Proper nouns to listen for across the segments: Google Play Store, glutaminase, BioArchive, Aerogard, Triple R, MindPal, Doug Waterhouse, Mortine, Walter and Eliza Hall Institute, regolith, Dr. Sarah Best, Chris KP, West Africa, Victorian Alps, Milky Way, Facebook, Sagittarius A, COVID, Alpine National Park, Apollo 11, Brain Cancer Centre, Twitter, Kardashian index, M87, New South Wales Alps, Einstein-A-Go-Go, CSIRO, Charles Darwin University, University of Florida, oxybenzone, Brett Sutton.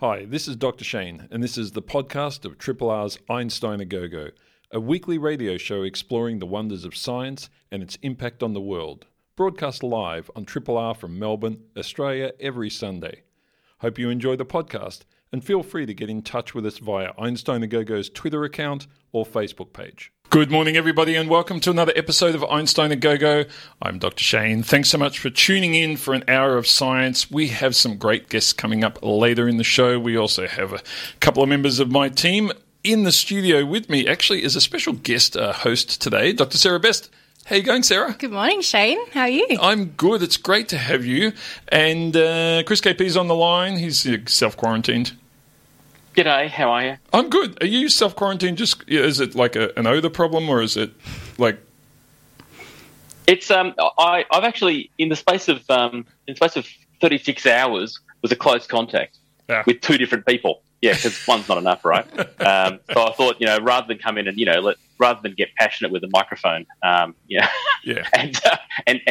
Hi, this is Dr. Shane, and this is the podcast of Triple R's Einstein-A-Go-Go, a weekly radio show exploring the wonders of science and its impact on the world, broadcast live on Triple R from Melbourne, Australia, every Sunday. Hope you enjoy the podcast, and feel free to get in touch with us via Einstein-A-Go-Go's Twitter account or Facebook page. Good morning, everybody, and welcome to another episode of Einstein A Go-Go. I'm Dr. Shane. Thanks so much for tuning in for an hour of science. We have some great guests coming up later in the show. We also have a couple of members of my team in the studio with me. Actually, is a special guest host today, Dr. Sarah Best. How are you going, Sarah? Good morning, Shane. How are you? I'm good. It's great to have you. And Chris KP is on the line. He's self-quarantined. G'day, how are you? I'm good. Are you self-quarantined? Just is it like an odor problem, or is it like? It's I've actually in the space of 36 hours was a close contact with two different people. Yeah, because one's not enough, right? So I thought, rather than come in and rather than get passionate with a microphone, and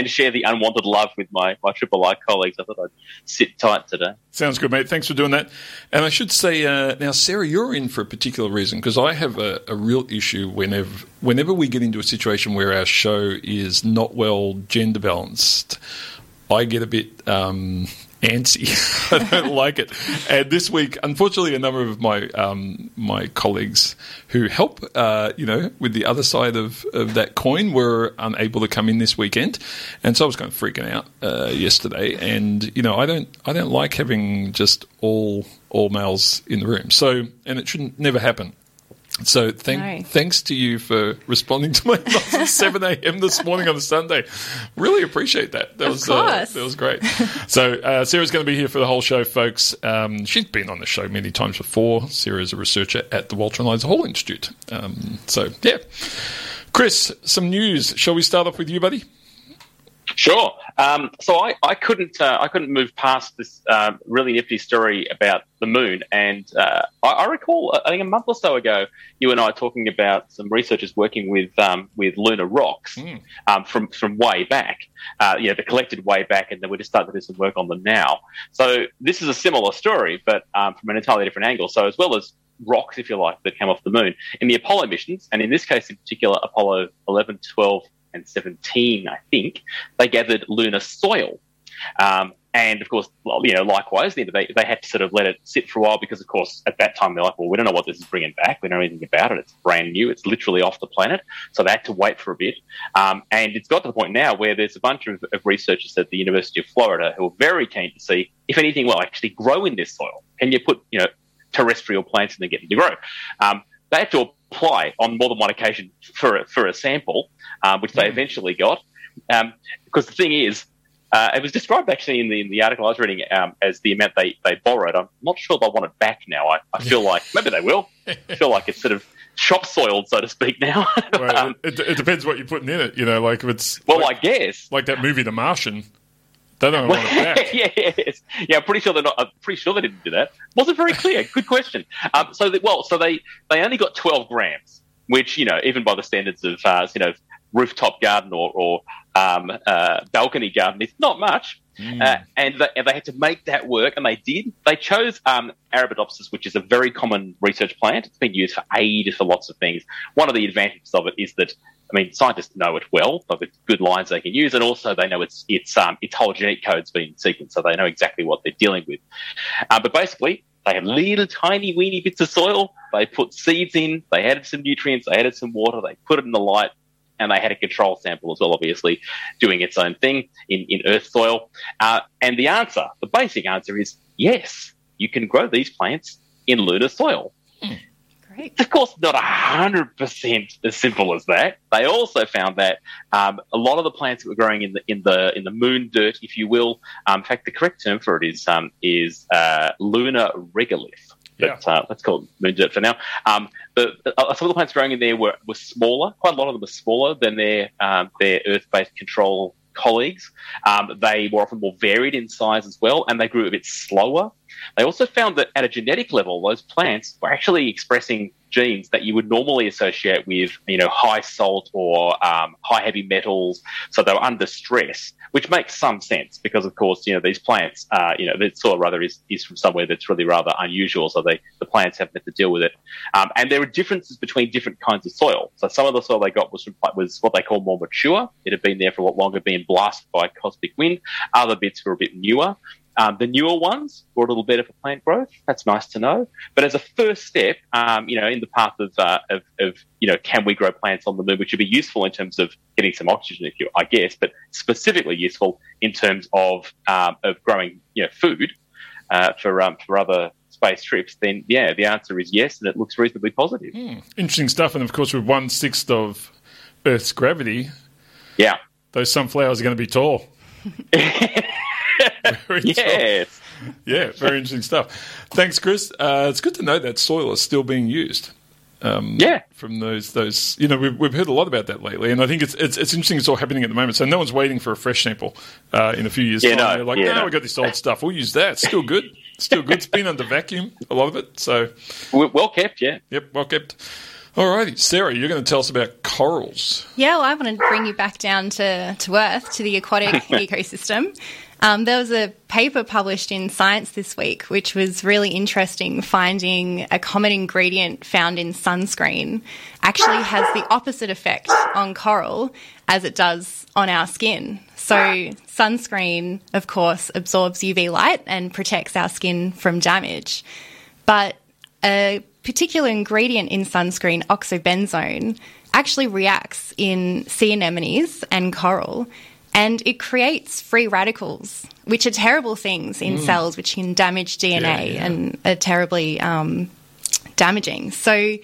share the unwanted love with my Triple I colleagues, I thought I'd sit tight today. Sounds good, mate. Thanks for doing that. And I should say now, Sarah, you're in for a particular reason, because I have a real issue whenever we get into a situation where our show is not well gender balanced. I get a bit antsy. I don't like it. And this week, unfortunately, a number of my my colleagues who help, with the other side of that coin were unable to come in this weekend, and so I was kind of freaking out yesterday. And I don't like having just all males in the room. So, and it shouldn't never happen. So thanks to you for responding to my thoughts at 7 a.m. this morning on a Sunday. Really appreciate that. That was great. So Sarah's going to be here for the whole show, folks. She's been on the show many times before. Sarah's a researcher at the Walter and Eliza Hall Institute. Chris, some news. Shall we start off with you, buddy? Sure. So I couldn't move past this really nifty story about the moon. And I recall, I think a month or so ago, you and I talking about some researchers working with lunar rocks from way back. They're collected way back, and then we're just starting to do some work on them now. So this is a similar story, but from an entirely different angle. So as well as rocks, if you like, that came off the moon, in the Apollo missions, and in this case in particular, Apollo 11, 12, and 17, I think, they gathered lunar soil. And, of course, likewise, they had to sort of let it sit for a while because, of course, at that time they're like, well, we don't know what this is bringing back. We don't know anything about it. It's brand new. It's literally off the planet. So they had to wait for a bit. And it's got to the point now where there's a bunch of researchers at the University of Florida who are very keen to see if anything will actually grow in this soil. Can you put, terrestrial plants in and get them to grow? They had to apply on more than one occasion for a sample, which they eventually got. Because the thing is, it was described actually in the article I was reading as the amount they borrowed. I'm not sure they want it back now. I feel like maybe they will. I feel like it's sort of shop-soiled, so to speak, now. Well, it depends what you're putting in it, like if it's... Well, I guess. Like that movie The Martian. They don't want it back. Yeah, I'm pretty sure they didn't do that. Wasn't very clear. Good question. So they only got 12 grams, which even by the standards of rooftop garden or balcony garden, it's not much. And they had to make that work, and they did. They chose Arabidopsis, which is a very common research plant. It's been used for ages for lots of things. One of the advantages of it is that, scientists know it well, but it's good lines they can use, and also they know its whole genetic code's been sequenced, so they know exactly what they're dealing with. But basically, they had little tiny weeny bits of soil. They put seeds in. They added some nutrients. They added some water. They put it in the light. And they had a control sample as well, obviously, doing its own thing in Earth soil. And the basic answer is, yes, you can grow these plants in lunar soil. Great. It's, of course, not 100% as simple as that. They also found that a lot of the plants that were growing in the moon dirt, if you will, in fact, the correct term for it is lunar regolith. But let's call it moon dirt for now. Some of the plants growing in there were smaller. Quite a lot of them were smaller than their Earth-based control colleagues. They were often more varied in size as well, and they grew a bit slower. They also found that at a genetic level, those plants were actually expressing genes that you would normally associate with, you know, high salt or high heavy metals, so they were under stress, which makes some sense because, of course, you know, these plants, you know, the soil rather is from somewhere that's really rather unusual, so the plants have to deal with it. And there are differences between different kinds of soil. So some of the soil they got was what they call more mature. It had been there for a lot longer, being blasted by cosmic wind. Other bits were a bit newer. The newer ones were a little better for plant growth. That's nice to know. But as a first step, you know, in the path of you know, can we grow plants on the moon, which would be useful in terms of getting some oxygen, if you, I guess, but specifically useful in terms of growing, you know, food for other space trips. Then yeah, the answer is yes, and it looks reasonably positive. Interesting stuff. And of course, with 1/6 of Earth's gravity, yeah, those sunflowers are going to be tall. Yes. Yeah, very interesting stuff. Thanks, Chris. It's good to know that soil is still being used. Yeah. From those, you know, we've heard a lot about that lately, and I think it's interesting. It's all happening at the moment, so no one's waiting for a fresh sample in a few years' time. They're like, we got this old stuff. We'll use that. It's still good. It's been under vacuum, a lot of it. So well kept, yeah. Yep, well kept. All righty, Sarah, you're going to tell us about corals. Yeah, well, I want to bring you back down to Earth, to the aquatic ecosystem. There was a paper published in Science this week, which was really interesting, finding a common ingredient found in sunscreen actually has the opposite effect on coral as it does on our skin. So sunscreen, of course, absorbs UV light and protects our skin from damage. But a particular ingredient in sunscreen, oxybenzone, actually reacts in sea anemones and coral, and it creates free radicals, which are terrible things in cells, which can damage DNA and are terribly damaging. So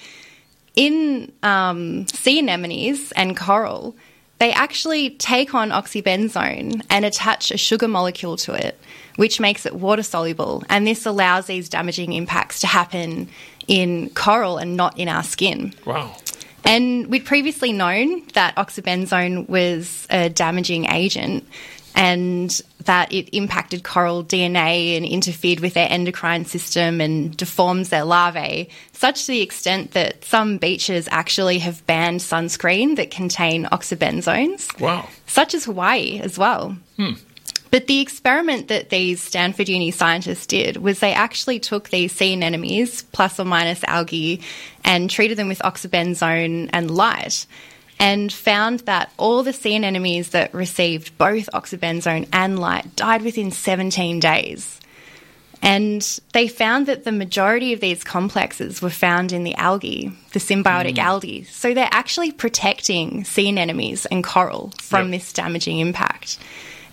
in sea anemones and coral, they actually take on oxybenzone and attach a sugar molecule to it, which makes it water-soluble. And this allows these damaging impacts to happen in coral and not in our skin. Wow. And we'd previously known that oxybenzone was a damaging agent and that it impacted coral DNA and interfered with their endocrine system and deforms their larvae, such to the extent that some beaches actually have banned sunscreen that contain oxybenzones. Wow. Such as Hawaii as well. Hmm. But the experiment that these Stanford Uni scientists did was they actually took these sea anemones, plus or minus algae, and treated them with oxybenzone and light, and found that all the sea anemones that received both oxybenzone and light died within 17 days. And they found that the majority of these complexes were found in the algae, the symbiotic algae. So they're actually protecting sea anemones and coral from this damaging impact.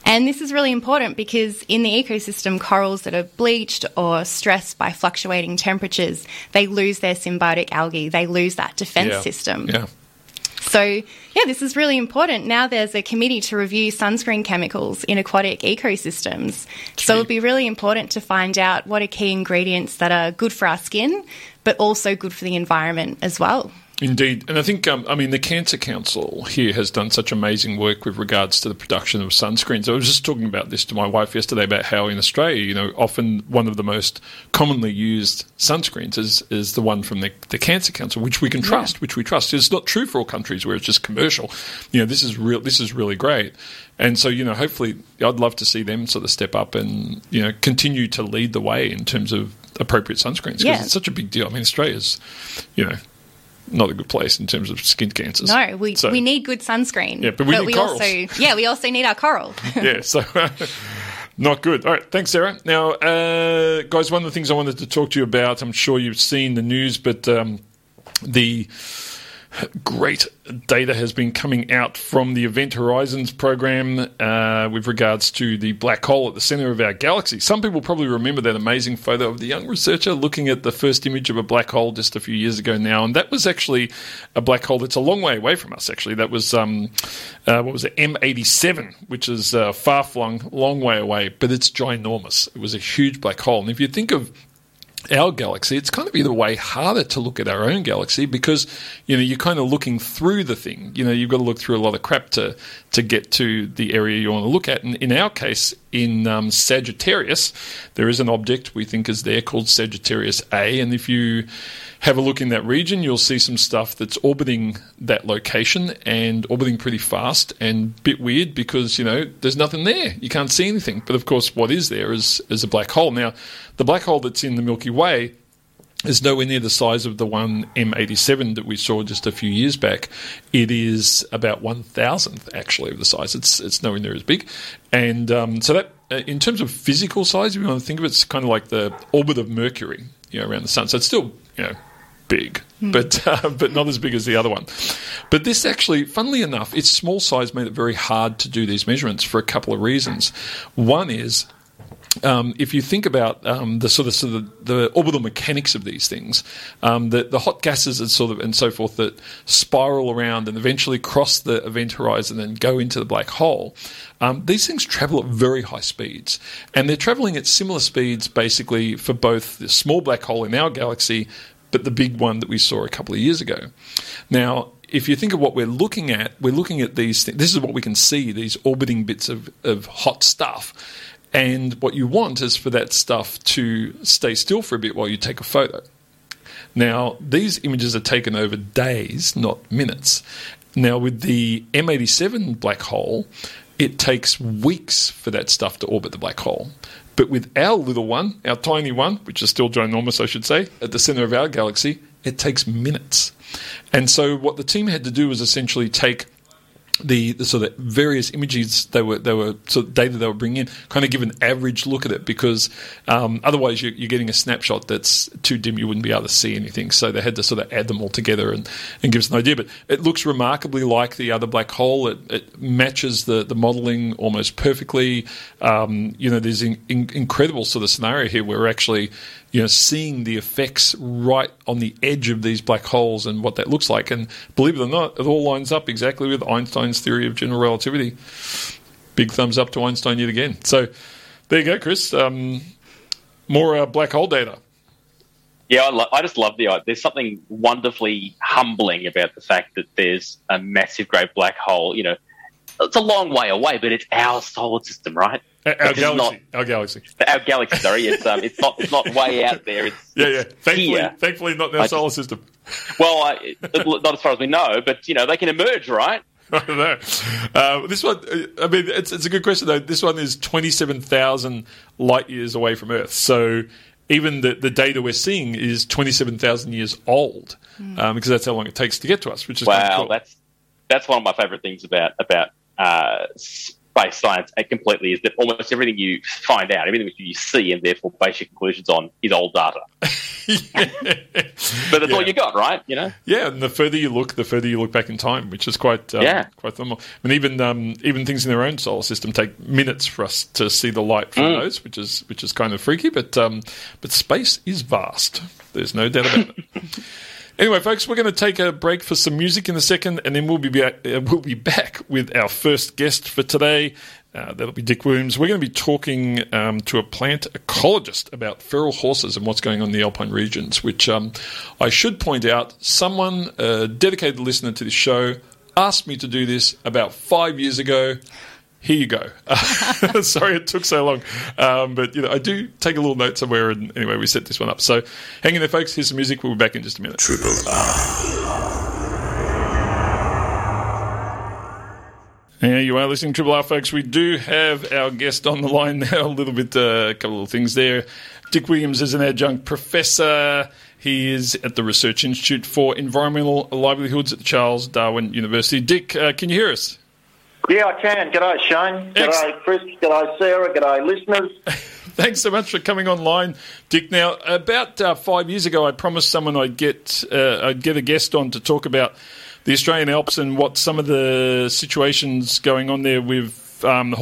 And this is really important because in the ecosystem, corals that are bleached or stressed by fluctuating temperatures, they lose their symbiotic algae. They lose that defense system. Yeah. So, yeah, this is really important. Now there's a committee to review sunscreen chemicals in aquatic ecosystems. So it'll be really important to find out what are key ingredients that are good for our skin, but also good for the environment as well. Indeed. And I think, the Cancer Council here has done such amazing work with regards to the production of sunscreens. I was just talking about this to my wife yesterday about how in Australia, you know, often one of the most commonly used sunscreens is the one from the Cancer Council, which we can trust, which we trust. It's not true for all countries where it's just commercial. You know, this is really great. And so, you know, hopefully I'd love to see them sort of step up and, you know, continue to lead the way in terms of appropriate sunscreens, because it's such a big deal. I mean, Australia's, you know, not a good place in terms of skin cancers. No, we need good sunscreen. Yeah, but need corals. We also need our coral. Not good. All right, thanks, Sarah. Now, guys, one of the things I wanted to talk to you about, I'm sure you've seen the news, but the great data has been coming out from the Event Horizons program with regards to the black hole at the center of our galaxy. Some people probably remember that amazing photo of the young researcher looking at the first image of a black hole just a few years ago now, and that was actually a black hole that's a long way away from us, actually. That was, M87, which is far-flung, long way away, but it's ginormous. It was a huge black hole, and if you think of our galaxy, it's kind of either way harder to look at our own galaxy because, you know, you're kind of looking through the thing. You know, you've got to look through a lot of crap to get to the area you want to look at. And in our case, in Sagittarius, there is an object we think is there called Sagittarius A. And if you have a look in that region, you'll see some stuff that's orbiting that location and orbiting pretty fast and a bit weird because, you know, there's nothing there. You can't see anything. But, of course, what is there is a black hole. Now, the black hole that's in the Milky Way is nowhere near the size of the one M87 that we saw just a few years back. It is about 1,000th, actually, of the size. It's nowhere near as big. And so that, in terms of physical size, if you want to think of it, it's kind of like the orbit of Mercury, you know, around the sun. So it's still, you know, big, but not as big as the other one. But this actually, funnily enough, its small size made it very hard to do these measurements for a couple of reasons. One is, if you think about the orbital mechanics of these things, the hot gases and sort of and so forth that spiral around and eventually cross the event horizon and go into the black hole, these things travel at very high speeds, and they're traveling at similar speeds basically for both the small black hole in our galaxy, but the big one that we saw a couple of years ago. Now, if you think of what we're looking at these things. This is what we can see, these orbiting bits of hot stuff. And what you want is for that stuff to stay still for a bit while you take a photo. Now, these images are taken over days, not minutes. Now, with the M87 black hole, it takes weeks for that stuff to orbit the black hole. But with our little one, our tiny one, which is still ginormous, I should say, at the center of our galaxy, it takes minutes. And so what the team had to do was essentially take the sort of various images they were sort of data they were bringing in, kind of give an average look at it, because otherwise you're getting a snapshot that's too dim, you wouldn't be able to see anything. So they had to sort of add them all together and give us an idea. But it looks remarkably like the other black hole. It matches the modelling almost perfectly. You know, there's an incredible sort of scenario here where we're actually, you know, seeing the effects right on the edge of these black holes and what that looks like. And believe it or not, it all lines up exactly with Einstein's theory of general relativity. Big thumbs up to Einstein yet again. So there you go, Chris. More black hole data. Yeah, I just love the idea. There's something wonderfully humbling about the fact that there's a massive great black hole. You know, it's a long way away, but it's our solar system, right? Our galaxy. Sorry, it's not way out there. It's Thankfully, not in our solar system. Well, not as far as we know, but you know they can emerge, right? I don't know. This one, I mean, it's a good question though. This one is 27,000 light years away from Earth, so even the data we're seeing is 27,000 years old, because that's how long it takes to get to us. Which is wow, cool. That's one of my favourite things about space science completely, is that almost everything you find out, everything you see and therefore base your conclusions on is old data. But that's all you got, right? You know. Yeah, and the further you look back in time, which is quite phenomenal. And even things in their own solar system take minutes for us to see the light from those, which is kind of freaky. But space is vast. There's no doubt about it. Anyway, folks, we're going to take a break for some music in a second, and then we'll be back with our first guest for today. That'll be Dick Williams. We're going to be talking to a plant ecologist about feral horses and what's going on in the Alpine regions, which I should point out, someone, a dedicated listener to this show, asked me to do this about 5 years ago. Here you go. Sorry it took so long. But, you know, I do take a little note somewhere, and anyway, we set this one up. So hang in there, folks. Here's some music. We'll be back in just a minute. Triple R. There you are, listening to Triple R, folks. We do have our guest on the line now. A little bit, a couple of things there. Dick Williams is an adjunct professor. He is at the Research Institute for Environmental Livelihoods at Charles Darwin University. Dick, can you hear us? Yeah, I can. G'day, Shane. G'day, Chris. G'day, Sarah. G'day, listeners. Thanks so much for coming online, Dick. Now, about 5 years ago, I promised someone I'd get a guest on to talk about the Australian Alps and what some of the situations going on there with feral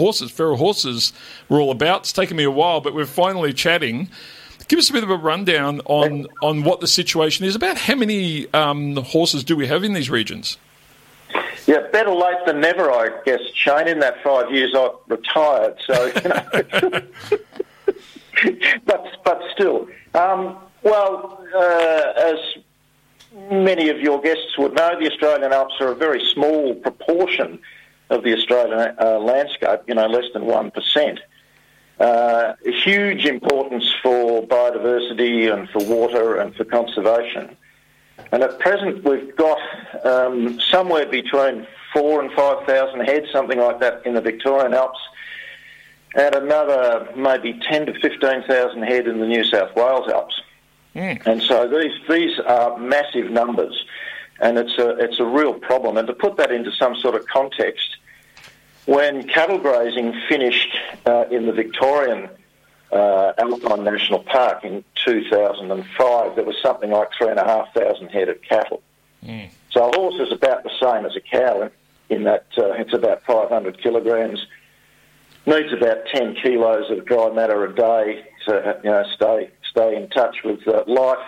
horses, were all about. It's taken me a while, but we're finally chatting. Give us a bit of a rundown on what the situation is. About how many horses do we have in these regions? Yeah, better late than never, I guess, Shane. In that 5 years, I've retired, so you know. but still, Well, as many of your guests would know, the Australian Alps are a very small proportion of the Australian landscape, you know, less than 1%. Huge importance for biodiversity and for water and for conservation. And at present, we've got somewhere between 4,000 and 5,000 heads, something like that, in the Victorian Alps, and another maybe 10,000 to 15,000 head in the New South Wales Alps. Mm. And so these are massive numbers, and it's a real problem. And to put that into some sort of context, when cattle grazing finished in the Victorian Alpine National Park in 2005, there was something like 3,500 head of cattle. Mm. So a horse is about the same as a cow in that it's about 500 kilograms, needs about 10 kilos of dry matter a day to stay in touch with life,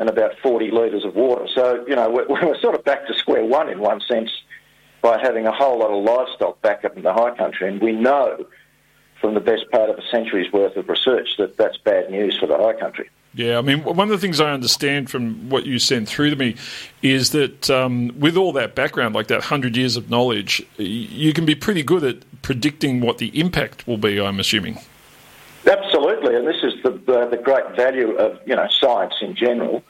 and about 40 litres of water. So, you know, we're sort of back to square one in one sense, by having a whole lot of livestock back up in the high country. And we know from the best part of a century's worth of research that that's bad news for the high country. Yeah, I mean, one of the things I understand from what you sent through to me is that with all that background, like that 100 years of knowledge, you can be pretty good at predicting what the impact will be, I'm assuming. Absolutely, and this is the great value of, you know, science in general,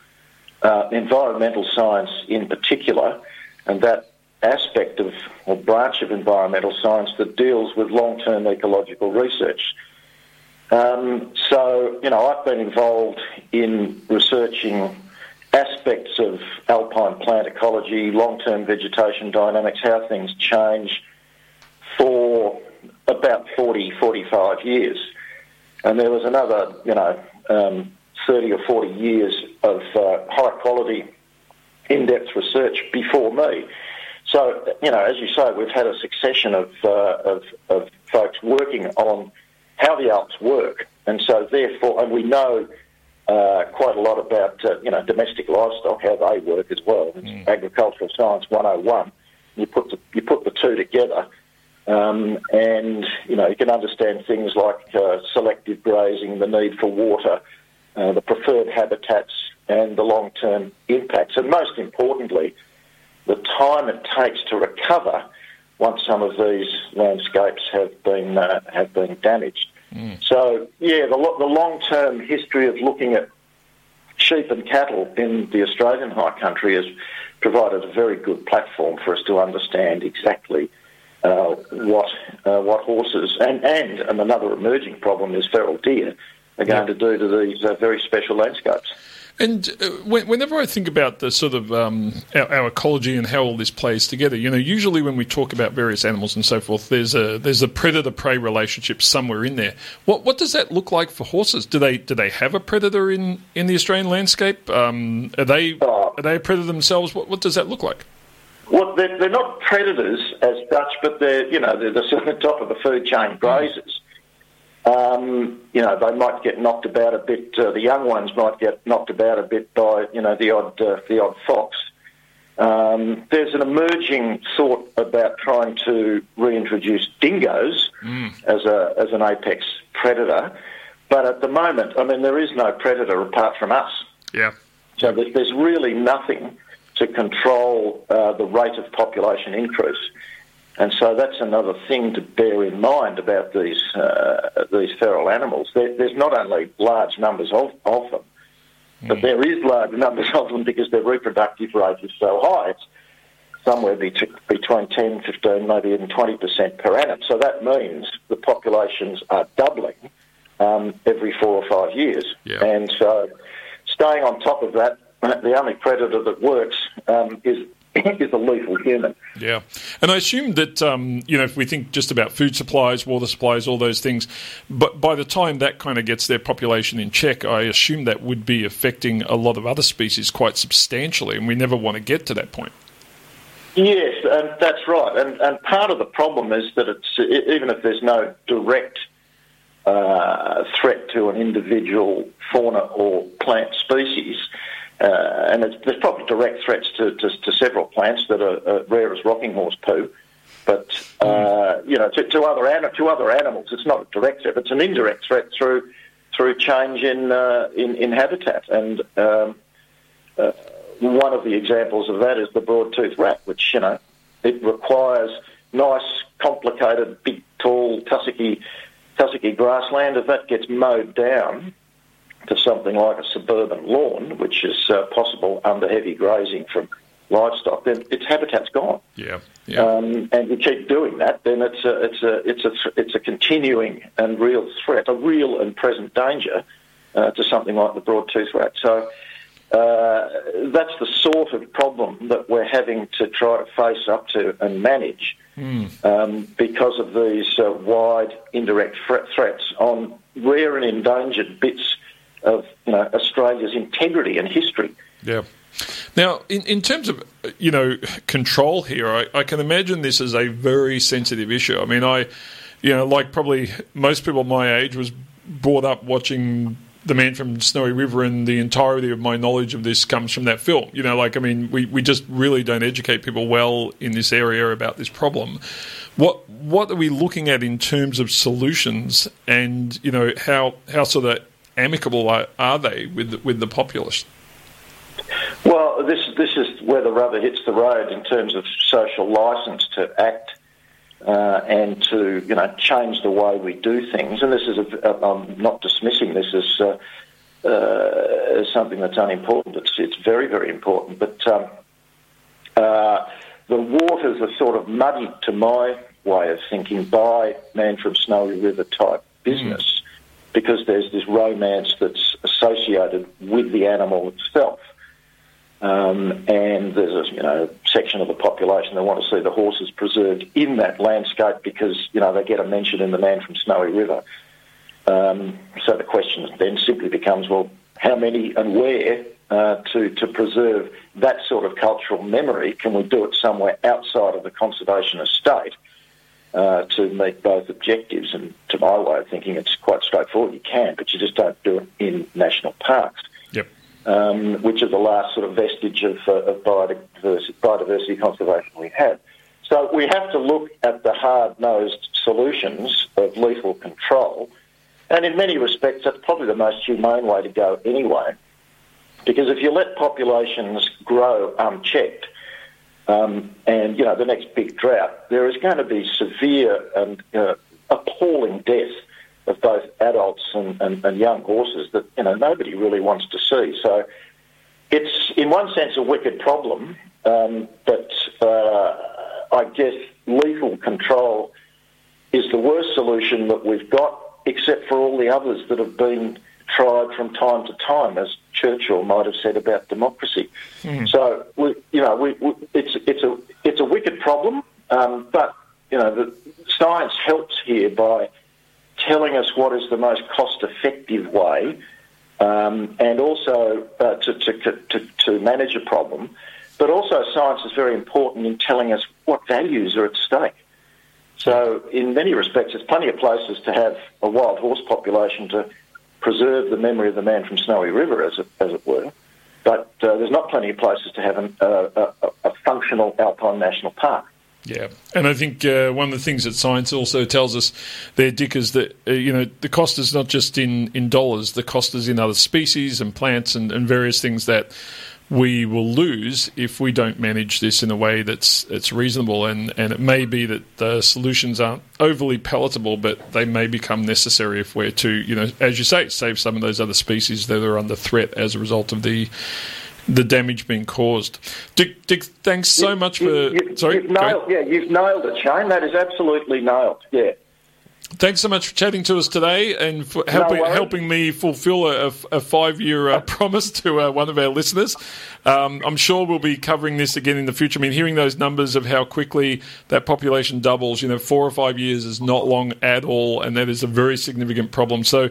environmental science in particular, and that aspect of, or branch of environmental science that deals with long-term ecological research. So, you know, I've been involved in researching aspects of alpine plant ecology, long-term vegetation dynamics, how things change for about 40, 45 years. And there was another, 30 or 40 years of high-quality, in-depth research before me. So, you know, as you say, we've had a succession of folks working on how the Alps work, and so therefore, and we know quite a lot about, domestic livestock, how they work as well. It's agricultural science 101. You put the two together, and, you know, you can understand things like selective grazing, the need for water, the preferred habitats, and the long-term impacts, and most importantly, the time it takes to recover once some of these landscapes have been damaged. Mm. So, yeah, the long-term history of looking at sheep and cattle in the Australian high country has provided a very good platform for us to understand exactly what horses and another emerging problem is feral deer are going to do to these very special landscapes. And whenever I think about the sort of our ecology and how all this plays together, you know, usually when we talk about various animals and so forth, there's a predator-prey relationship somewhere in there. What does that look like for horses? Do they have a predator in the Australian landscape? Are they a predator themselves? What does that look like? Well, they're not predators as such, but they're the top of the food chain grazers. Mm. They might get knocked about a bit. The young ones might get knocked about a bit by, the odd fox. There's an emerging thought about trying to reintroduce dingoes as an apex predator, but at the moment, I mean, there is no predator apart from us. Yeah. So there's really nothing to control the rate of population increase. And so that's another thing to bear in mind about these feral animals. There's not only large numbers of them, but there is large numbers of them because their reproductive rate is so high. It's somewhere between 10, 15, maybe even 20% per annum. So that means the populations are doubling every 4 or 5 years. Yeah. And so staying on top of that, the only predator that works is a lethal human. Yeah. And I assume that, if we think just about food supplies, water supplies, all those things, but by the time that kind of gets their population in check, I assume that would be affecting a lot of other species quite substantially, and we never want to get to that point. Yes, and that's right. And part of the problem is that it's, even if there's no direct threat to an individual fauna or plant species, and there's probably direct threats to several plants that are rare as rocking horse poo, but to other animals, it's not a direct threat; it's an indirect threat through through change in habitat. And one of the examples of that is the broad-toothed rat, which, you know, it requires nice, complicated, big, tall, tussocky grassland. If that gets mowed down to something like a suburban lawn, which is possible under heavy grazing from livestock, then its habitat's gone. Yeah. And you keep doing that, then it's a continuing and real threat, a real and present danger to something like the broad-toothed rat. So that's the sort of problem that we're having to try to face up to and manage because of these wide indirect threats on rare and endangered bits of, you know, Australia's integrity and history. Yeah. Now, in terms of, you know, control here, I can imagine this is a very sensitive issue. I mean, like probably most people my age, was brought up watching The Man from Snowy River, and the entirety of my knowledge of this comes from that film. You know, like, I mean, we just really don't educate people well in this area about this problem. What are we looking at in terms of solutions, and, you know, how sort of amicable are they with the populace? Well, this is where the rubber hits the road in terms of social licence to act and to, you know, change the way we do things. And this is I'm not dismissing this as something that's unimportant. It's very, very important. But the waters are sort of muddied, to my way of thinking, by Man from Snowy River type business, because there's this romance that's associated with the animal itself. And there's a, you know, section of the population that want to see the horses preserved in that landscape because, you know, they get a mention in The Man from Snowy River. So the question then simply becomes, well, how many and where to preserve that sort of cultural memory? Can we do it somewhere outside of the conservation estate to meet both objectives? And to my way of thinking, it's quite straightforward. You can, but you just don't do it in national parks. Yep. Which are the last sort of vestige of biodiversity conservation we had. So we have to look at the hard-nosed solutions of lethal control, and in many respects that's probably the most humane way to go anyway, because if you let populations grow unchecked, and, you know, the next big drought, there is going to be severe and appalling death of both adults and young horses that, you know, nobody really wants to see. So it's, in one sense, a wicked problem, but I guess lethal control is the worst solution that we've got, except for all the others that have been tried from time to time, as Churchill might have said about democracy. So, it's a wicked problem, but, you know, the science helps here by telling us what is the most cost-effective way, and also to manage a problem. But also science is very important in telling us what values are at stake. So in many respects, there's plenty of places to have a wild horse population to preserve the memory of the Man from Snowy River, as it were. But there's not plenty of places to have a functional Alpine National Park. Yeah, and I think one of the things that science also tells us there, Dick, is that, you know, the cost is not just in dollars, the cost is in other species and plants and various things that we will lose if we don't manage this in a way that's reasonable. And it may be that the solutions aren't overly palatable, but they may become necessary if we're to, you know, as you say, save some of those other species that are under threat as a result of the damage being caused. Dick, thanks so much for... You've nailed it, Shane. That is absolutely nailed, yeah. Thanks so much for chatting to us today and for helping me fulfil a 5-year promise to one of our listeners. I'm sure we'll be covering this again in the future. I mean, hearing those numbers of how quickly that population doubles, you know, 4 or 5 years is not long at all, and that is a very significant problem. So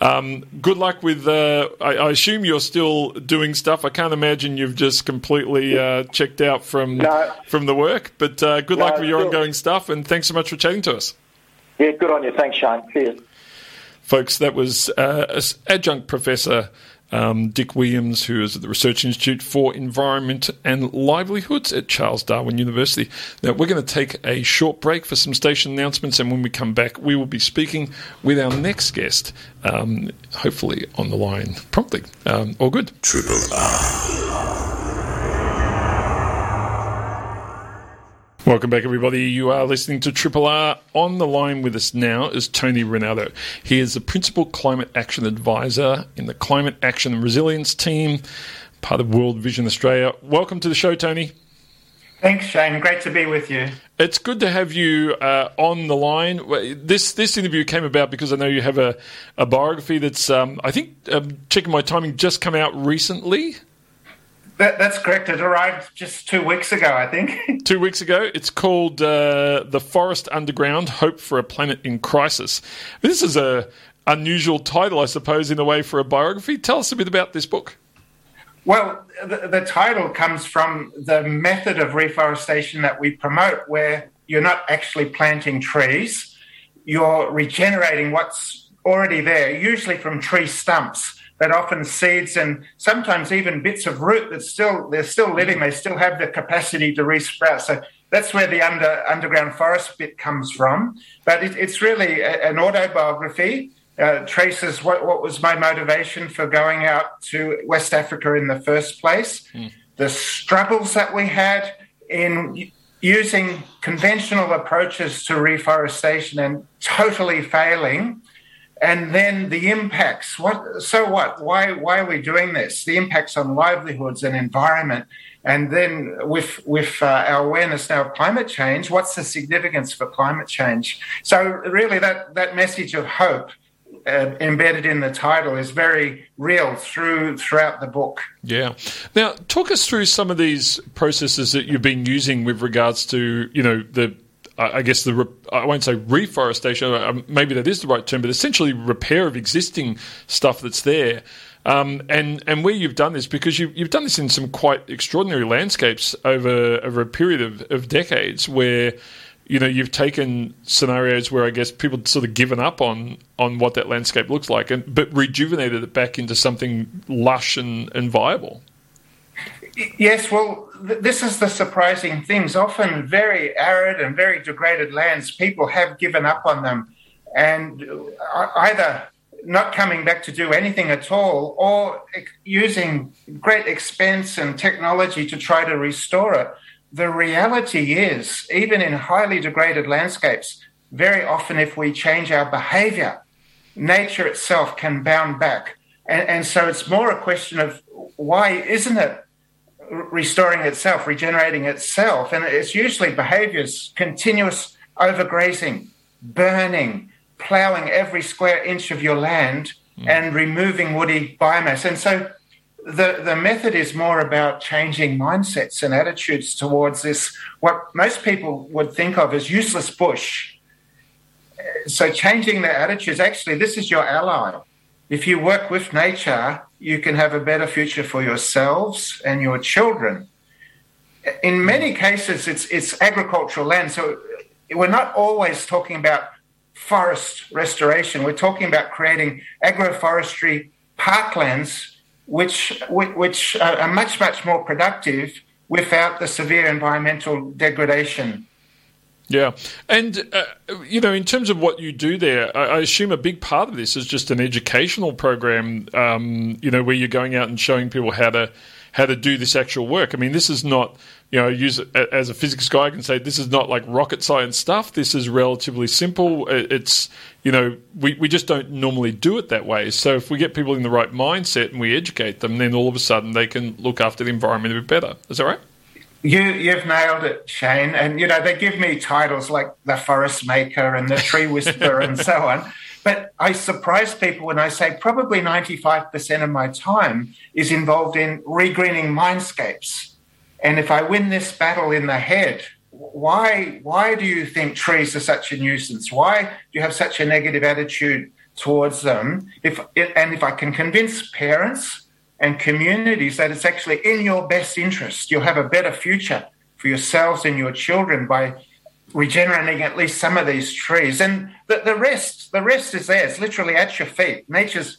good luck with... I assume you're still doing stuff. I can't imagine you've just completely checked out from the work, but good luck with your ongoing stuff, and thanks so much for chatting to us. Yeah, good on you. Thanks, Shane. Cheers. Folks, that was adjunct professor Dick Williams, who is at the Research Institute for Environment and Livelihoods at Charles Darwin University. Now, we're going to take a short break for some station announcements, and when we come back, we will be speaking with our next guest, hopefully on the line promptly. All good. Triple R. Welcome back, everybody. You are listening to Triple R. On the line with us now is Tony Rinaudo. He is the Principal Climate Action Advisor in the Climate Action and Resilience Team, part of World Vision Australia. Welcome to the show, Tony. Thanks, Shane. Great to be with you. It's good to have you on the line. This interview came about because I know you have a biography that's, I think, checking my timing, just come out recently. That's correct. It arrived just 2 weeks ago, I think. 2 weeks ago. It's called The Forest Underground: Hope for a Planet in Crisis. This is an unusual title, I suppose, in a way for a biography. Tell us a bit about this book. Well, the title comes from the method of reforestation that we promote, where you're not actually planting trees. You're regenerating what's already there, usually from tree stumps, but often seeds and sometimes even bits of root that they're still living. They still have the capacity to re-sprout. So that's where the underground forest bit comes from. But it's really an autobiography. Traces what was my motivation for going out to West Africa in the first place, the struggles that we had in using conventional approaches to reforestation and totally failing. And then the impacts. So what? Why are we doing this? The impacts on livelihoods and environment. And then with our awareness now of climate change, what's the significance for climate change? So really that message of hope embedded in the title is very real throughout the book. Yeah. Now, talk us through some of these processes that you've been using with regards to, you know, I won't say reforestation, maybe that is the right term, but essentially repair of existing stuff that's there. And where you've done this, because you've done this in some quite extraordinary landscapes over a period of decades where, you know, you've taken scenarios where I guess people sort of given up on what that landscape looks like, but rejuvenated it back into something lush and viable. Yes, well, this is the surprising things. Often very arid and very degraded lands, people have given up on them and either not coming back to do anything at all or using great expense and technology to try to restore it. The reality is, even in highly degraded landscapes, very often if we change our behaviour, nature itself can bound back. And so it's more a question of why isn't it restoring itself, regenerating itself? And it's usually behaviours, continuous overgrazing, burning, ploughing every square inch of your land and removing woody biomass. And so the method is more about changing mindsets and attitudes towards this, what most people would think of as useless bush. So changing their attitudes, actually, this is your ally. If you work with nature, you can have a better future for yourselves and your children. In many cases, it's agricultural land. So we're not always talking about forest restoration. We're talking about creating agroforestry parklands, which are much, much more productive without the severe environmental degradation. Yeah. And, you know, in terms of what you do there, I assume a big part of this is just an educational program, you know, where you're going out and showing people how to do this actual work. I mean, this is not, you know, as a physics guy, I can say this is not like rocket science stuff. This is relatively simple. It's, you know, we just don't normally do it that way. So if we get people in the right mindset and we educate them, then all of a sudden they can look after the environment a bit better. Is that right? You've nailed it, Shane. And, you know, they give me titles like the forest maker and the tree whisperer and so on. But I surprise people when I say probably 95% of my time is involved in regreening mindscapes. And if I win this battle in the head, why do you think trees are such a nuisance? Why do you have such a negative attitude towards them? If I can convince parents and communities that it's actually in your best interest. You'll have a better future for yourselves and your children by regenerating at least some of these trees. And the rest is there. It's literally at your feet. Nature's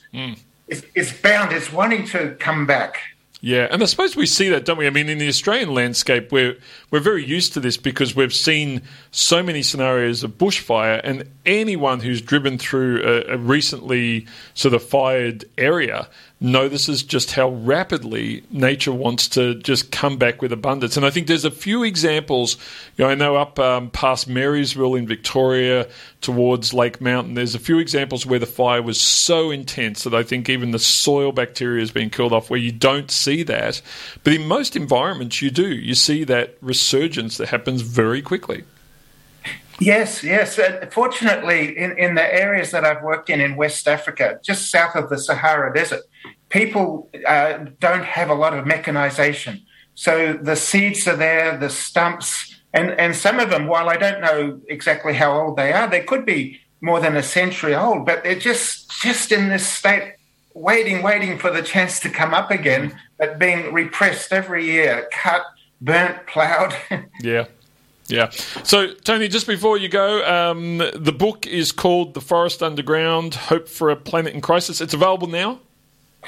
it's bound. It's wanting to come back. Yeah, and I suppose we see that, don't we? I mean, in the Australian landscape, we're very used to this because we've seen so many scenarios of bushfire, and anyone who's driven through a recently sort of fired area notices just how rapidly nature wants to just come back with abundance. And I think there's a few examples. You know, I know up past Marysville in Victoria towards Lake Mountain, there's a few examples where the fire was so intense that I think even the soil bacteria has been killed off, where you don't see that, but in most environments you do. You see that resurgence that happens very quickly. Yes. Fortunately, in the areas that I've worked in West Africa, just south of the Sahara Desert, people don't have a lot of mechanization. So the seeds are there, the stumps, and some of them, while I don't know exactly how old they are, they could be more than a century old, but they're just in this state waiting for the chance to come up again, but being repressed every year, cut, burnt, ploughed. Yeah. So, Tony, just before you go, the book is called The Forest Underground: Hope for a Planet in Crisis. It's available now?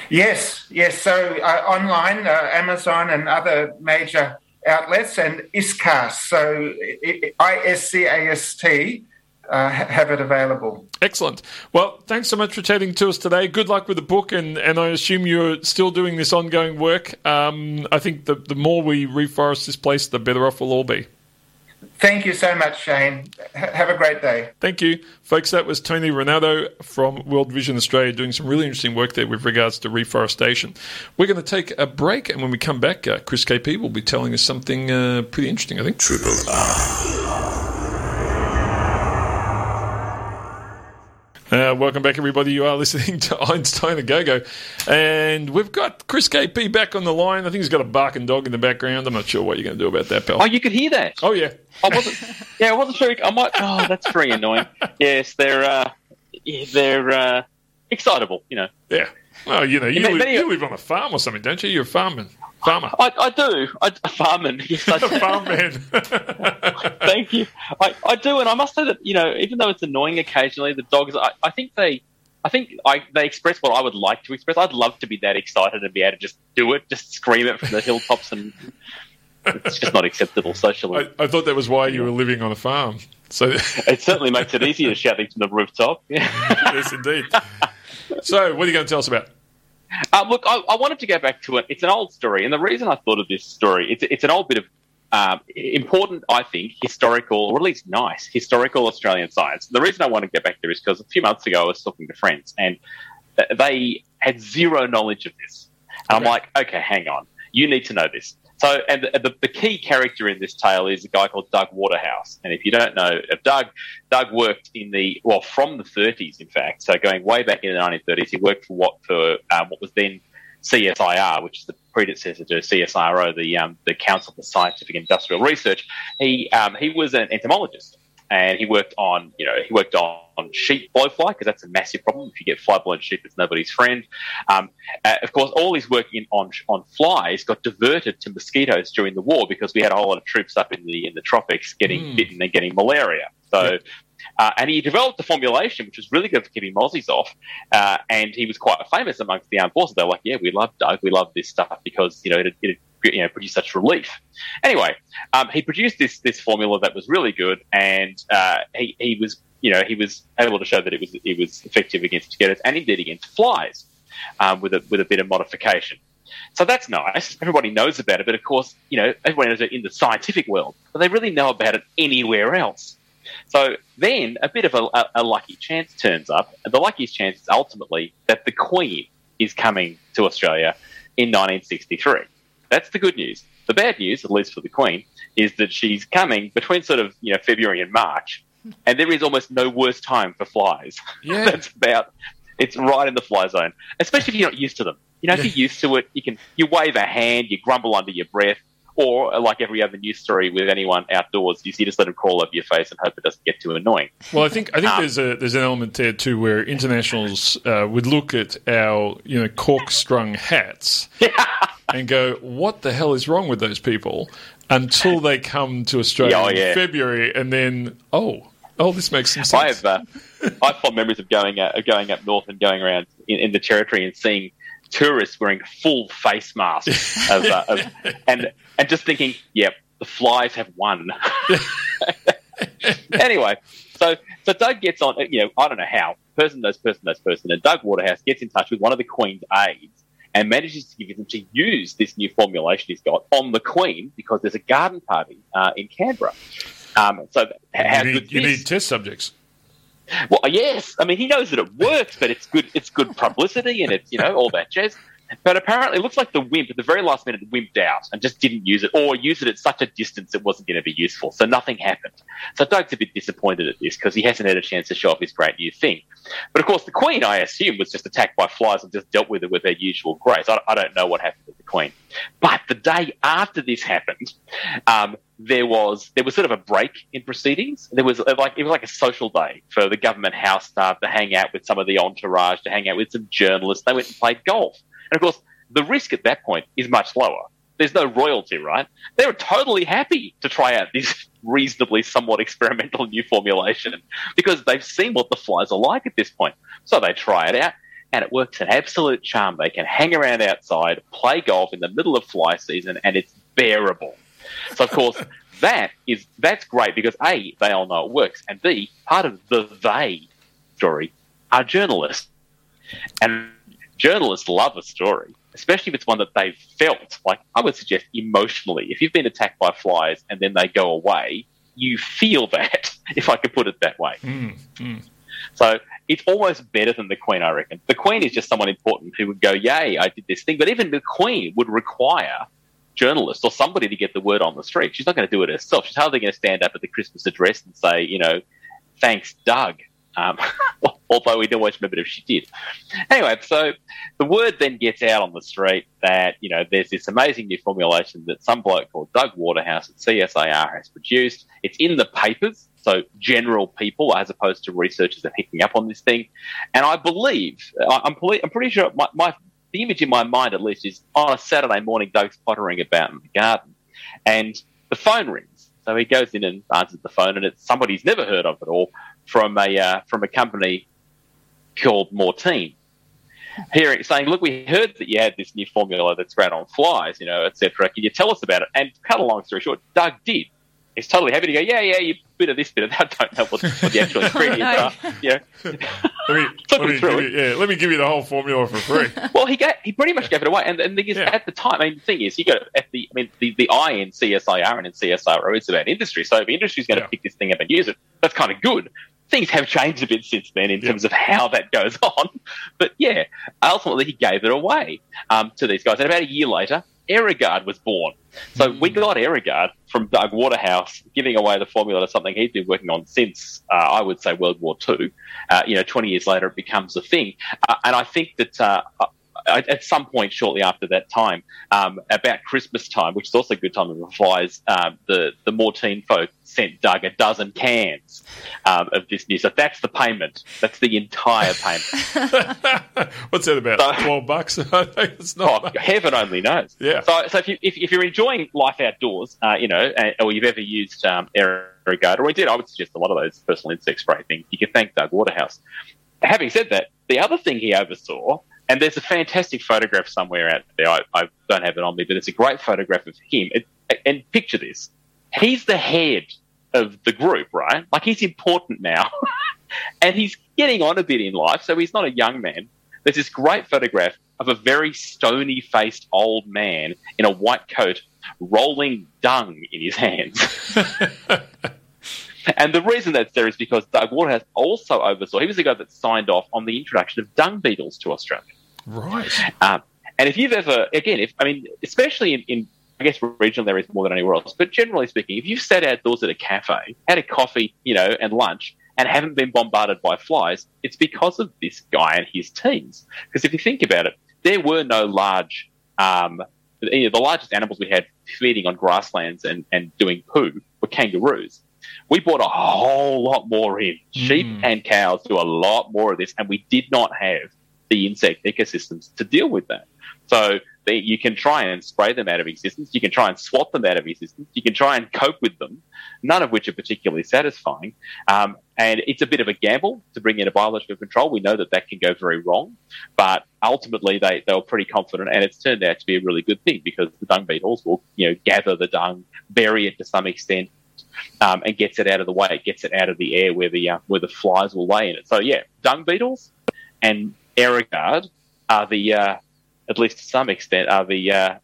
Yes. So online, Amazon and other major outlets, and ISCAST, so ISCAST, have it available. Excellent. Well, thanks so much for chatting to us today. Good luck with the book, and I assume you're still doing this ongoing work. I think the more we reforest this place, the better off we'll all be. Thank you so much, Shane. Have a great day. Thank you. Folks, that was Tony Rinaudo from World Vision Australia doing some really interesting work there with regards to reforestation. We're going to take a break, and when we come back, Chris KP will be telling us something pretty interesting, I think. Triple R. Welcome back, everybody. You are listening to Einstein-A-Go-Go. And we've got Chris KP back on the line. I think he's got a barking dog in the background. I'm not sure what you're going to do about that, pal. Oh, you could hear that? Oh, yeah. I wasn't sure. I might. Oh, that's pretty annoying. Yes, they're excitable, you know. Yeah. Well, you know, you live on a farm or something, don't you? You're a farmer. I do. A farmman. Yes, I do. A farmman. Thank you. I do, and I must say that, you know, even though it's annoying occasionally, the dogs, I think they express what I would like to express. I'd love to be that excited and be able to just do it, just scream it from the hilltops, and it's just not acceptable socially. I thought that was why you were living on a farm. So it certainly makes it easier to shout things from the rooftop. Yes, indeed. So, what are you going to tell us about? Look, I wanted to go back to it. It's an old story, and the reason I thought of this story, it's an old bit of important, I think, historical, or at least nice, historical Australian science. The reason I want to get back there is because a few months ago I was talking to friends, and they had zero knowledge of this. And okay. I'm like, okay, hang on. You need to know this. So, and the key character in this tale is a guy called Doug Waterhouse. And if you don't know of Doug worked from the 30s, in fact. So going way back in the 1930s, he worked for what was then CSIR, which is the predecessor to CSIRO, the Council for Scientific Industrial Research. He was an entomologist, and he worked on sheep blowfly, because that's a massive problem. If you get fly-blown sheep, it's nobody's friend. Of course, all his work on flies got diverted to mosquitoes during the war, because we had a whole lot of troops up in the tropics getting bitten and getting malaria. So, and he developed a formulation which was really good for keeping mozzies off, and he was quite famous amongst the armed forces. They were like, yeah, we love Doug, we love this stuff, because, you know, it produce such relief. Anyway, he produced this formula that was really good, and he was able to show that it was effective against mosquitoes, and indeed against flies, with a bit of modification. So that's nice. Everybody knows about it, but of course, you know, everybody knows it in the scientific world, but they really know about it anywhere else. So then a bit of a lucky chance turns up, and the luckiest chance is ultimately that the Queen is coming to Australia in 1963. That's the good news. The bad news, at least for the Queen, is that she's coming between sort of, you know, February and March, and there is almost no worse time for flies. Yeah. It's right in the fly zone, especially if you're not used to them. You know, if you're used to it, you wave a hand, you grumble under your breath, or like every other news story with anyone outdoors, you just let them crawl over your face and hope it doesn't get too annoying. Well, I think there's an element there too where internationals would look at our, you know, cork-strung hats and go, what the hell is wrong with those people, until they come to Australia in February, and then, oh, Oh, this makes some sense. I have fond memories of going up north and going around in the Territory and seeing tourists wearing full face masks and just thinking, yeah, the flies have won. Anyway, so Doug gets on, I don't know how, person, and Doug Waterhouse gets in touch with one of the Queen's aides and manages to get them to use this new formulation he's got on the Queen because there's a garden party in Canberra. You need test subjects. Well, yes. I mean, he knows that it works, but it's good publicity and it's, all that jazz. But apparently it looks like the wimp, at the very last minute, wimped out and just didn't use it or used it at such a distance it wasn't going to be useful. So nothing happened. So Doug's a bit disappointed at this because he hasn't had a chance to show off his great new thing. But, of course, the Queen, I assume, was just attacked by flies and just dealt with it with her usual grace. I don't know what happened to the Queen. But the day after this happened, there was sort of a break in proceedings. It was like a social day for the government house staff to hang out with some of the entourage, to hang out with some journalists. They went and played golf. And, of course, the risk at that point is much lower. There's no royalty, right? They were totally happy to try out this reasonably somewhat experimental new formulation because they've seen what the flies are like at this point. So they try it out, and it works an absolute charm. They can hang around outside, play golf in the middle of fly season, and it's bearable. So, of course, that's great because, A, they all know it works, and, B, part of the they story are journalists. And journalists love a story, especially if it's one that they've felt, like I would suggest emotionally. If you've been attacked by flies and then they go away, you feel that, if I could put it that way. So it's almost better than the Queen, I reckon. The Queen is just someone important who would go, yay, I did this thing. But even the Queen would require journalists or somebody to get the word on the street. She's not going to do it herself. She's hardly going to stand up at the Christmas address and say, thanks, Doug. Although we'd always remember if she did. Anyway, so the word then gets out on the street that, there's this amazing new formulation that some bloke called Doug Waterhouse at CSIR has produced. It's in the papers, so general people as opposed to researchers are picking up on this thing. And I believe, I'm pretty sure the image in my mind at least is on a Saturday morning, Doug's pottering about in the garden and the phone rings. So he goes in and answers the phone, and it's somebody he's never heard of at all from a company called Mortine, saying, "Look, we heard that you had this new formula that's ran on flies, etc. Can you tell us about it?" And cut a long story short, Doug did. He's totally happy to go, "Yeah, you bit of this, bit of that." I don't know what the actual ingredients are. Let me give you the whole formula for free. Well, he pretty much gave it away, and at the time, I mean, the thing is, the I in CSIR and in CSIRO is about industry, so if industry's going to pick this thing up and use it, that's kind of good. Things have changed a bit since then in terms of how that goes on, but ultimately he gave it away to these guys, and about a year later, Aerogard was born. So we got Aerogard from Doug Waterhouse giving away the formula to something he's been working on since, I would say, World War II. 20 years later, it becomes a thing. And I think that at some point shortly after that time, about Christmas time, which is also a good time of flies, the Mortine folk sent Doug 12 cans of this new. So that's the payment. That's the entire payment. What's that about? $12? It's not much. Heaven only knows. Yeah. So if you're enjoying life outdoors, or you've ever used Aerogard, or I would suggest a lot of those personal insect spray things, you can thank Doug Waterhouse. Having said that, the other thing he oversaw. And there's a fantastic photograph somewhere out there. I don't have it on me, but it's a great photograph of him. And picture this. He's the head of the group, right? Like, he's important now. And he's getting on a bit in life, so he's not a young man. There's this great photograph of a very stony-faced old man in a white coat rolling dung in his hands. And the reason that's there is because Doug Waterhouse also oversaw. He was the guy that signed off on the introduction of dung beetles to Australia. Right. And if you've ever, especially in I guess regional areas more than anywhere else, but generally speaking, if you've sat outdoors at a cafe, had a coffee, and lunch, and haven't been bombarded by flies, it's because of this guy and his teams. Because if you think about it, there were no large, the largest animals we had feeding on grasslands and doing poo were kangaroos. We bought a whole lot more in. Sheep and cows do a lot more of this, and we did not have the insect ecosystems to deal with that. So You can try and spray them out of existence. You can try and swap them out of existence. You can try and cope with them, none of which are particularly satisfying. And it's a bit of a gamble to bring in a biological control. We know that that can go very wrong, but ultimately they were pretty confident, and it's turned out to be a really good thing because the dung beetles will, gather the dung, bury it to some extent, and gets it out of the way. It gets it out of the air where the flies will lay in it. So yeah, dung beetles and Aerogard are the at least to some extent are the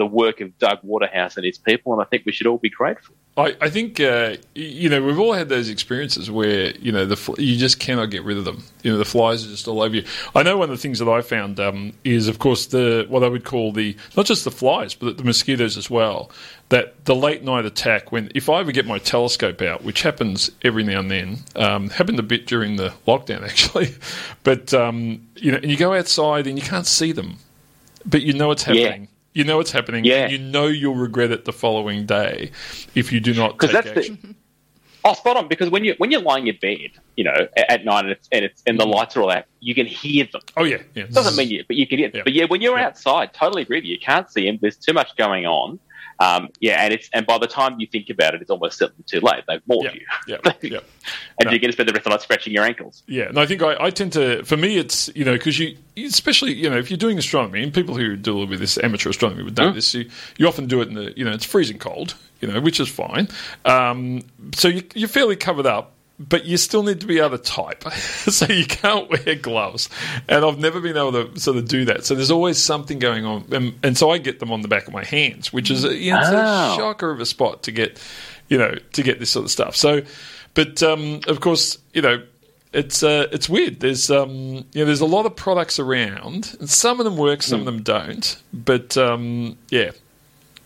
work of Doug Waterhouse and his people, and I think we should all be grateful. I think we've all had those experiences where you just cannot get rid of them. The flies are just all over you. I know one of the things that I found is, of course, what I would call not just the flies but the mosquitoes as well. That the late night attack, if I ever get my telescope out, which happens every now and then, happened a bit during the lockdown actually, but and you go outside and you can't see them, but you know it's happening. Yeah. You know it's happening. Yeah. And you know you'll regret it the following day if you do not take action. Spot on. Because when you're lying in bed, at night and the lights are all out, you can hear them. Oh yeah, yeah. It doesn't mean but you can hear them. Yeah. But yeah, when you're outside, totally agree with you. You can't see them. There's too much going on. And by the time you think about it, it's almost certainly too late. They've mauled you. You're going to spend the rest of the night scratching your ankles. Yeah, and I think I tend to, for me, it's, because you, especially, if you're doing astronomy, and people who deal with this, amateur astronomy would know this, you often do it in the, it's freezing cold, which is fine. So you're fairly covered up. But you still need to be other type, so you can't wear gloves. And I've never been able to sort of do that. So there's always something going on, and so I get them on the back of my hands, which is it's a shocker of a spot to get, to get this sort of stuff. So, but of course, it's weird. There's there's a lot of products around, and some of them work, some of them don't. But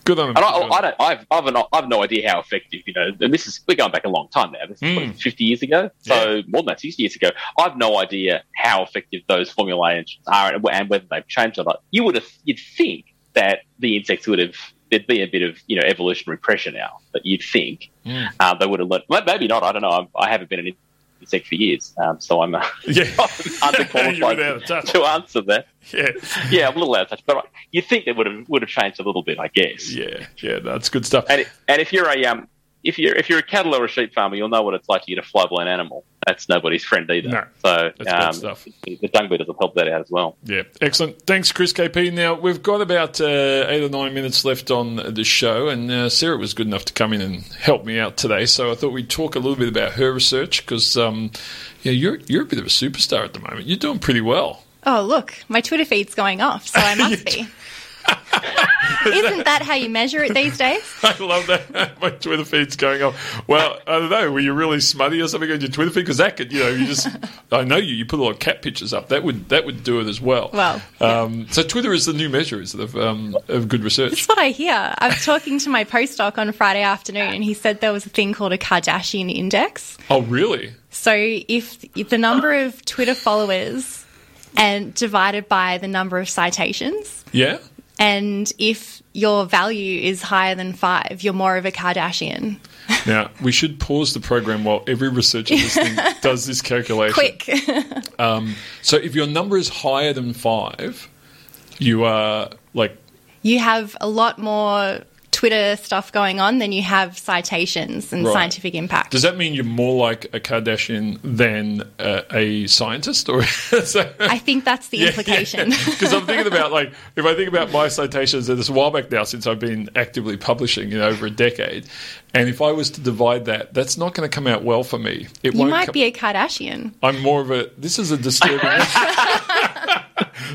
good on them. And I've no idea how effective, and this is, we're going back a long time now. This is 50 years ago, so more than that, 60 years ago. I've no idea how effective those formulations are and whether they've changed or not. You'd think that the insects would have, there'd be a bit of, evolutionary pressure now, but you'd think they would have learned. Maybe not, I don't know. I haven't been an insect for years, so I'm underqualified to answer that. Yeah, I'm a little out of touch, but you think that would have changed a little bit, I guess. Yeah, that's good stuff. And if you're a if you're a cattle or a sheep farmer, you'll know what it's like to get a fly-blown animal. That's nobody's friend either. No, so that's bad stuff. The dung beetles have helped that out as well. Yeah, excellent. Thanks, Chris KP. Now, we've got about 8 or 9 minutes left on the show, and Sarah was good enough to come in and help me out today, so I thought we'd talk a little bit about her research because you're a bit of a superstar at the moment. You're doing pretty well. Oh, look, my Twitter feed's going off, so I must be. Isn't that how you measure it these days? I love that. My Twitter feed's going off. Well, I don't know. Were you really smutty or something on your Twitter feed? Because that could, you just... I know you put a lot of cat pictures up. That would do it as well. Well, yeah. So Twitter is the new measure, is it, of good research? That's what I hear. I was talking to my postdoc on Friday afternoon, and he said there was a thing called a Kardashian index. Oh, really? So if the number of Twitter followers and divided by the number of citations... Yeah. And if your value is higher than 5, you're more of a Kardashian. Now, we should pause the program while every researcher listening does this calculation. Quick. So if your number is higher than 5, you are like... You have a lot more Twitter stuff going on than you have citations and scientific impact. Does that mean you're more like a Kardashian than a scientist? Or I think that's the implication. Because I'm thinking about, if I think about my citations, and it's a while back now since I've been actively publishing in over a decade, and if I was to divide that, that's not going to come out well for me. You might be a Kardashian. I'm more of a... This is a disturbing...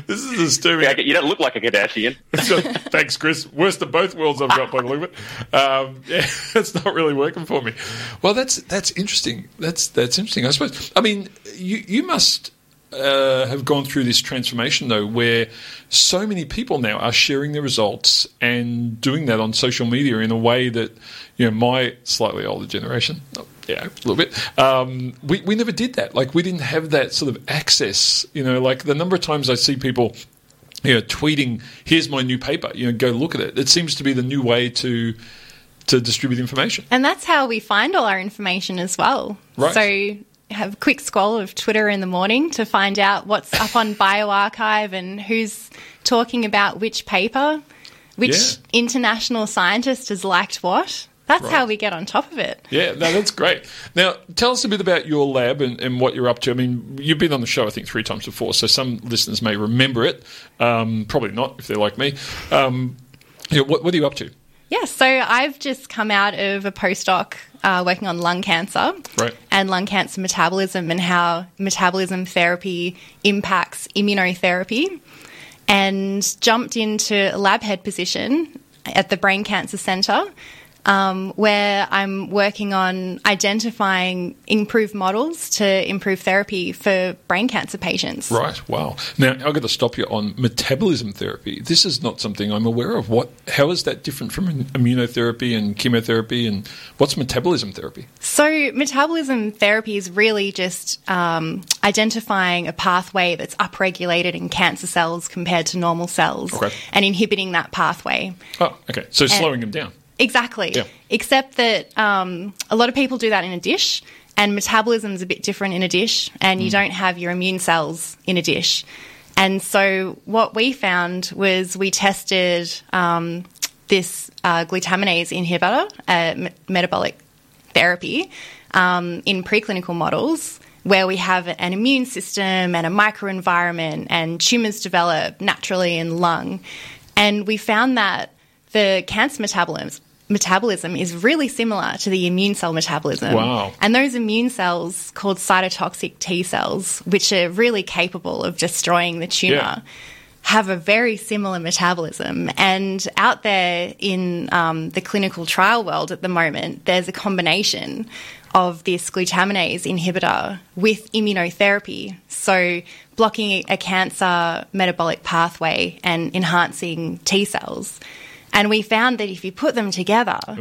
This is disturbing. Yeah, you don't look like a Kardashian. So, thanks, Chris. Worst of both worlds I've got by the look of it. It's not really working for me. Well, that's interesting. That's interesting, I suppose. I mean, you must have gone through this transformation, though, where so many people now are sharing their results and doing that on social media in a way that, my slightly older generation... Yeah, a little bit. We never did that. We didn't have that sort of access. The number of times I see people, tweeting, "Here's my new paper. Go look at it." It seems to be the new way to distribute information. And that's how we find all our information as well. Right. So have a quick scroll of Twitter in the morning to find out what's up on BioArchive and who's talking about which paper, which international scientist has liked what. That's right. How we get on top of it. Yeah, no, that's great. Now, tell us a bit about your lab and what you're up to. I mean, you've been on the show, I think, 3 times before, so some listeners may remember it. Probably not, if they're like me. What are you up to? Yeah, so I've just come out of a postdoc working on lung cancer and lung cancer metabolism and how metabolism therapy impacts immunotherapy, and jumped into a lab head position at the Brain Cancer Centre, where I'm working on identifying improved models to improve therapy for brain cancer patients. Right, wow. Now, I've got to stop you on metabolism therapy. This is not something I'm aware of. How is that different from immunotherapy and chemotherapy, and what's metabolism therapy? So metabolism therapy is really just identifying a pathway that's upregulated in cancer cells compared to normal cells and inhibiting that pathway. Oh, okay. So slowing them down. Exactly, yeah. Except that a lot of people do that in a dish, and metabolism is a bit different in a dish, and you don't have your immune cells in a dish. And so what we found was we tested this glutaminase inhibitor, metabolic therapy, in preclinical models where we have an immune system and a microenvironment and tumours develop naturally in lung. And we found that the cancer metabolism is really similar to the immune cell metabolism. Wow. And those immune cells called cytotoxic T cells, which are really capable of destroying the tumour, have a very similar metabolism. And out there in the clinical trial world at the moment, there's a combination of this glutaminase inhibitor with immunotherapy, so blocking a cancer metabolic pathway and enhancing T cells. And we found that if you put them together, our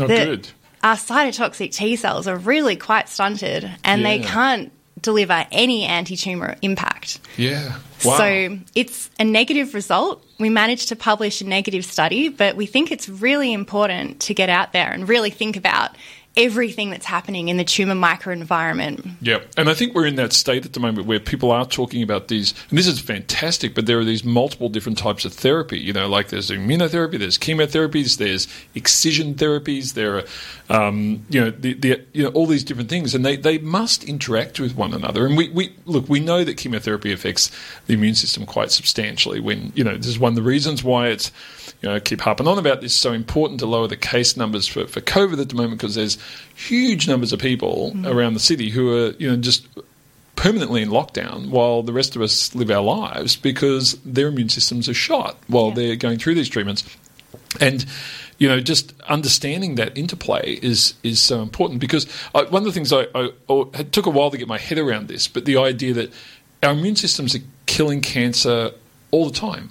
cytotoxic T cells are really quite stunted, and they can't deliver any anti-tumour impact. Yeah, wow. So it's a negative result. We managed to publish a negative study, but we think it's really important to get out there and really think about everything that's happening in the tumour microenvironment. Yeah, and I think we're in that state at the moment where people are talking about these, and this is fantastic, but there are these multiple different types of therapy, you know, like there's immunotherapy, there's chemotherapies, there's excision therapies, there are, all these different things, and they must interact with one another. And we know that chemotherapy affects the immune system quite substantially when, you know, this is one of the reasons why it's, you know, I keep harping on about this, so important to lower the case numbers for COVID at the moment, because there's huge numbers of people around the city who are, you know, just permanently in lockdown while the rest of us live our lives because their immune systems are shot while they're going through these treatments. And, you know, just understanding that interplay is so important, because one of the things it took a while to get my head around this, but the idea that our immune systems are killing cancer all the time.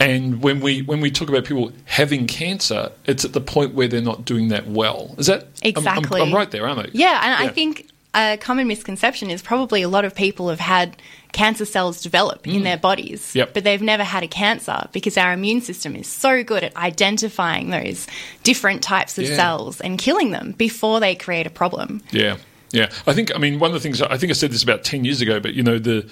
And when we talk about people having cancer, it's at the point where they're not doing that well. Is that exactly? I'm right there, aren't I? Yeah, and I think a common misconception is probably a lot of people have had cancer cells develop in their bodies, but they've never had a cancer, because our immune system is so good at identifying those different types of cells and killing them before they create a problem. Yeah, yeah. One of the things, I think I said this about 10 years ago, but, you know, the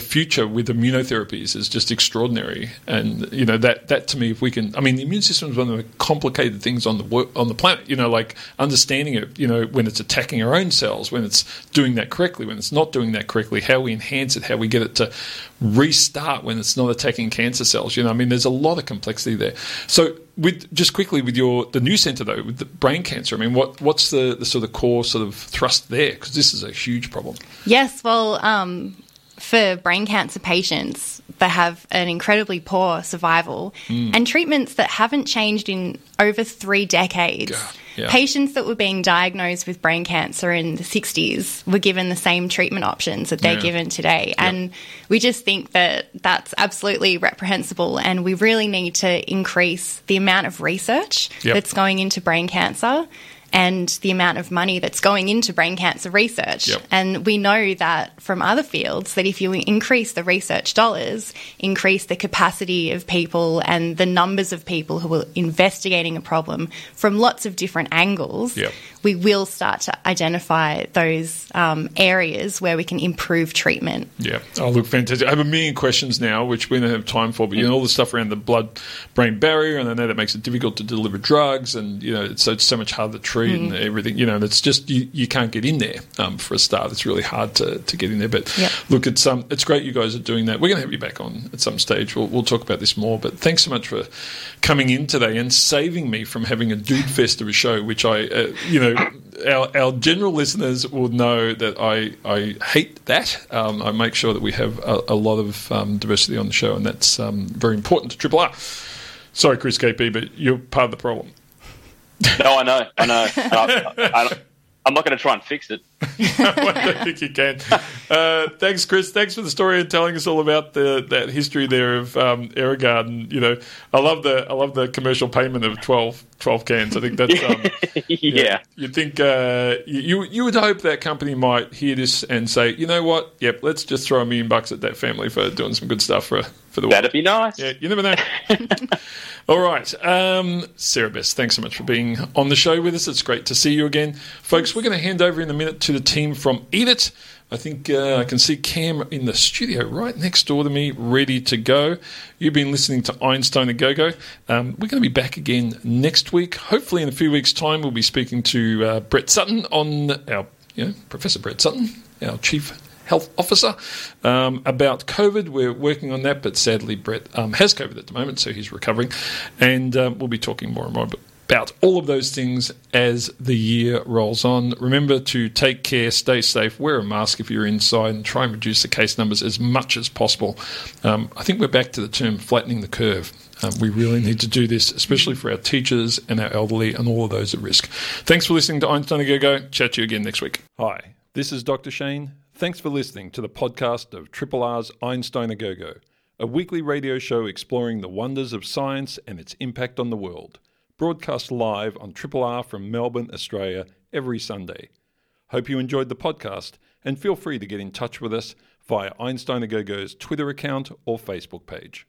future with immunotherapies is just extraordinary. And, you know, that to me, if we can, I mean, the immune system is one of the complicated things on the planet, you know, like understanding it, you know, when it's attacking our own cells, when it's doing that correctly, when it's not doing that correctly, how we enhance it, how we get it to restart when it's not attacking cancer cells. You know, I mean, there's a lot of complexity there. So with the new centre though, with the brain cancer, I mean, what's the sort of core sort of thrust there? Because this is a huge problem. Yes, well, for brain cancer patients that have an incredibly poor survival and treatments that haven't changed in over 3 decades. Patients that were being diagnosed with brain cancer in the 60s were given the same treatment options that they're given today. And we just think that that's absolutely reprehensible, and we really need to increase the amount of research that's going into brain cancer and the amount of money that's going into brain cancer research. And we know that from other fields that if you increase the research dollars, increase the capacity of people and the numbers of people who are investigating a problem from lots of different angles, we will start to identify those areas where we can improve treatment. Yeah. Oh, look, fantastic. I have a million questions now, which we don't have time for, but, you know, all the stuff around the blood-brain barrier, and I know that makes it difficult to deliver drugs, and, you know, it's so much harder to treat and everything. You know, that's just you can't get in there for a start. It's really hard to get in there. But, look, it's great you guys are doing that. We're going to have you back on at some stage. We'll talk about this more. But thanks so much for coming in today and saving me from having a dude fest of a show, which our general listeners will know that I hate that. I make sure that we have a lot of diversity on the show, and that's very important to Triple R. Sorry, Chris KP, but you're part of the problem. No, I know. I'm not going to try and fix it. I don't think you can. Thanks, Chris. Thanks for the story and telling us all about that history there of Aerogard. And, you know, I love the commercial payment of 12 cans. I think that's yeah. You'd think you would hope that company might hear this and say, you know what? Yep, let's just throw $1 million at that family for doing some good stuff for the world. That'd be nice. Yeah, you never know. All right. Sarah Best, thanks so much for being on the show with us. It's great to see you again. Folks, we're going to hand over in a minute to the team from Eat It. I think I can see Cam in the studio right next door to me, ready to go. You've been listening to Einstein-A-Go-Go. We're going to be back again next week. Hopefully in a few weeks' time we'll be speaking to Brett Sutton, Professor Brett Sutton, our Chief Health Officer, about COVID. We're working on that, but sadly Brett has COVID at the moment, so he's recovering. And we'll be talking more and more about all of those things as the year rolls on. Remember to take care, stay safe, wear a mask if you're inside, and try and reduce the case numbers as much as possible. I think we're back to the term flattening the curve. We really need to do this, especially for our teachers and our elderly and all of those at risk. Thanks for listening to Einstein-A-Go-Go. Chat to you again next week. Hi, this is Dr. Shane. Thanks for listening to the podcast of Triple R's Einstein-A-Go-Go, a weekly radio show exploring the wonders of science and its impact on the world. Broadcast live on Triple R from Melbourne, Australia, every Sunday. Hope you enjoyed the podcast, and feel free to get in touch with us via Einstein-A-Go-Go's Twitter account or Facebook page.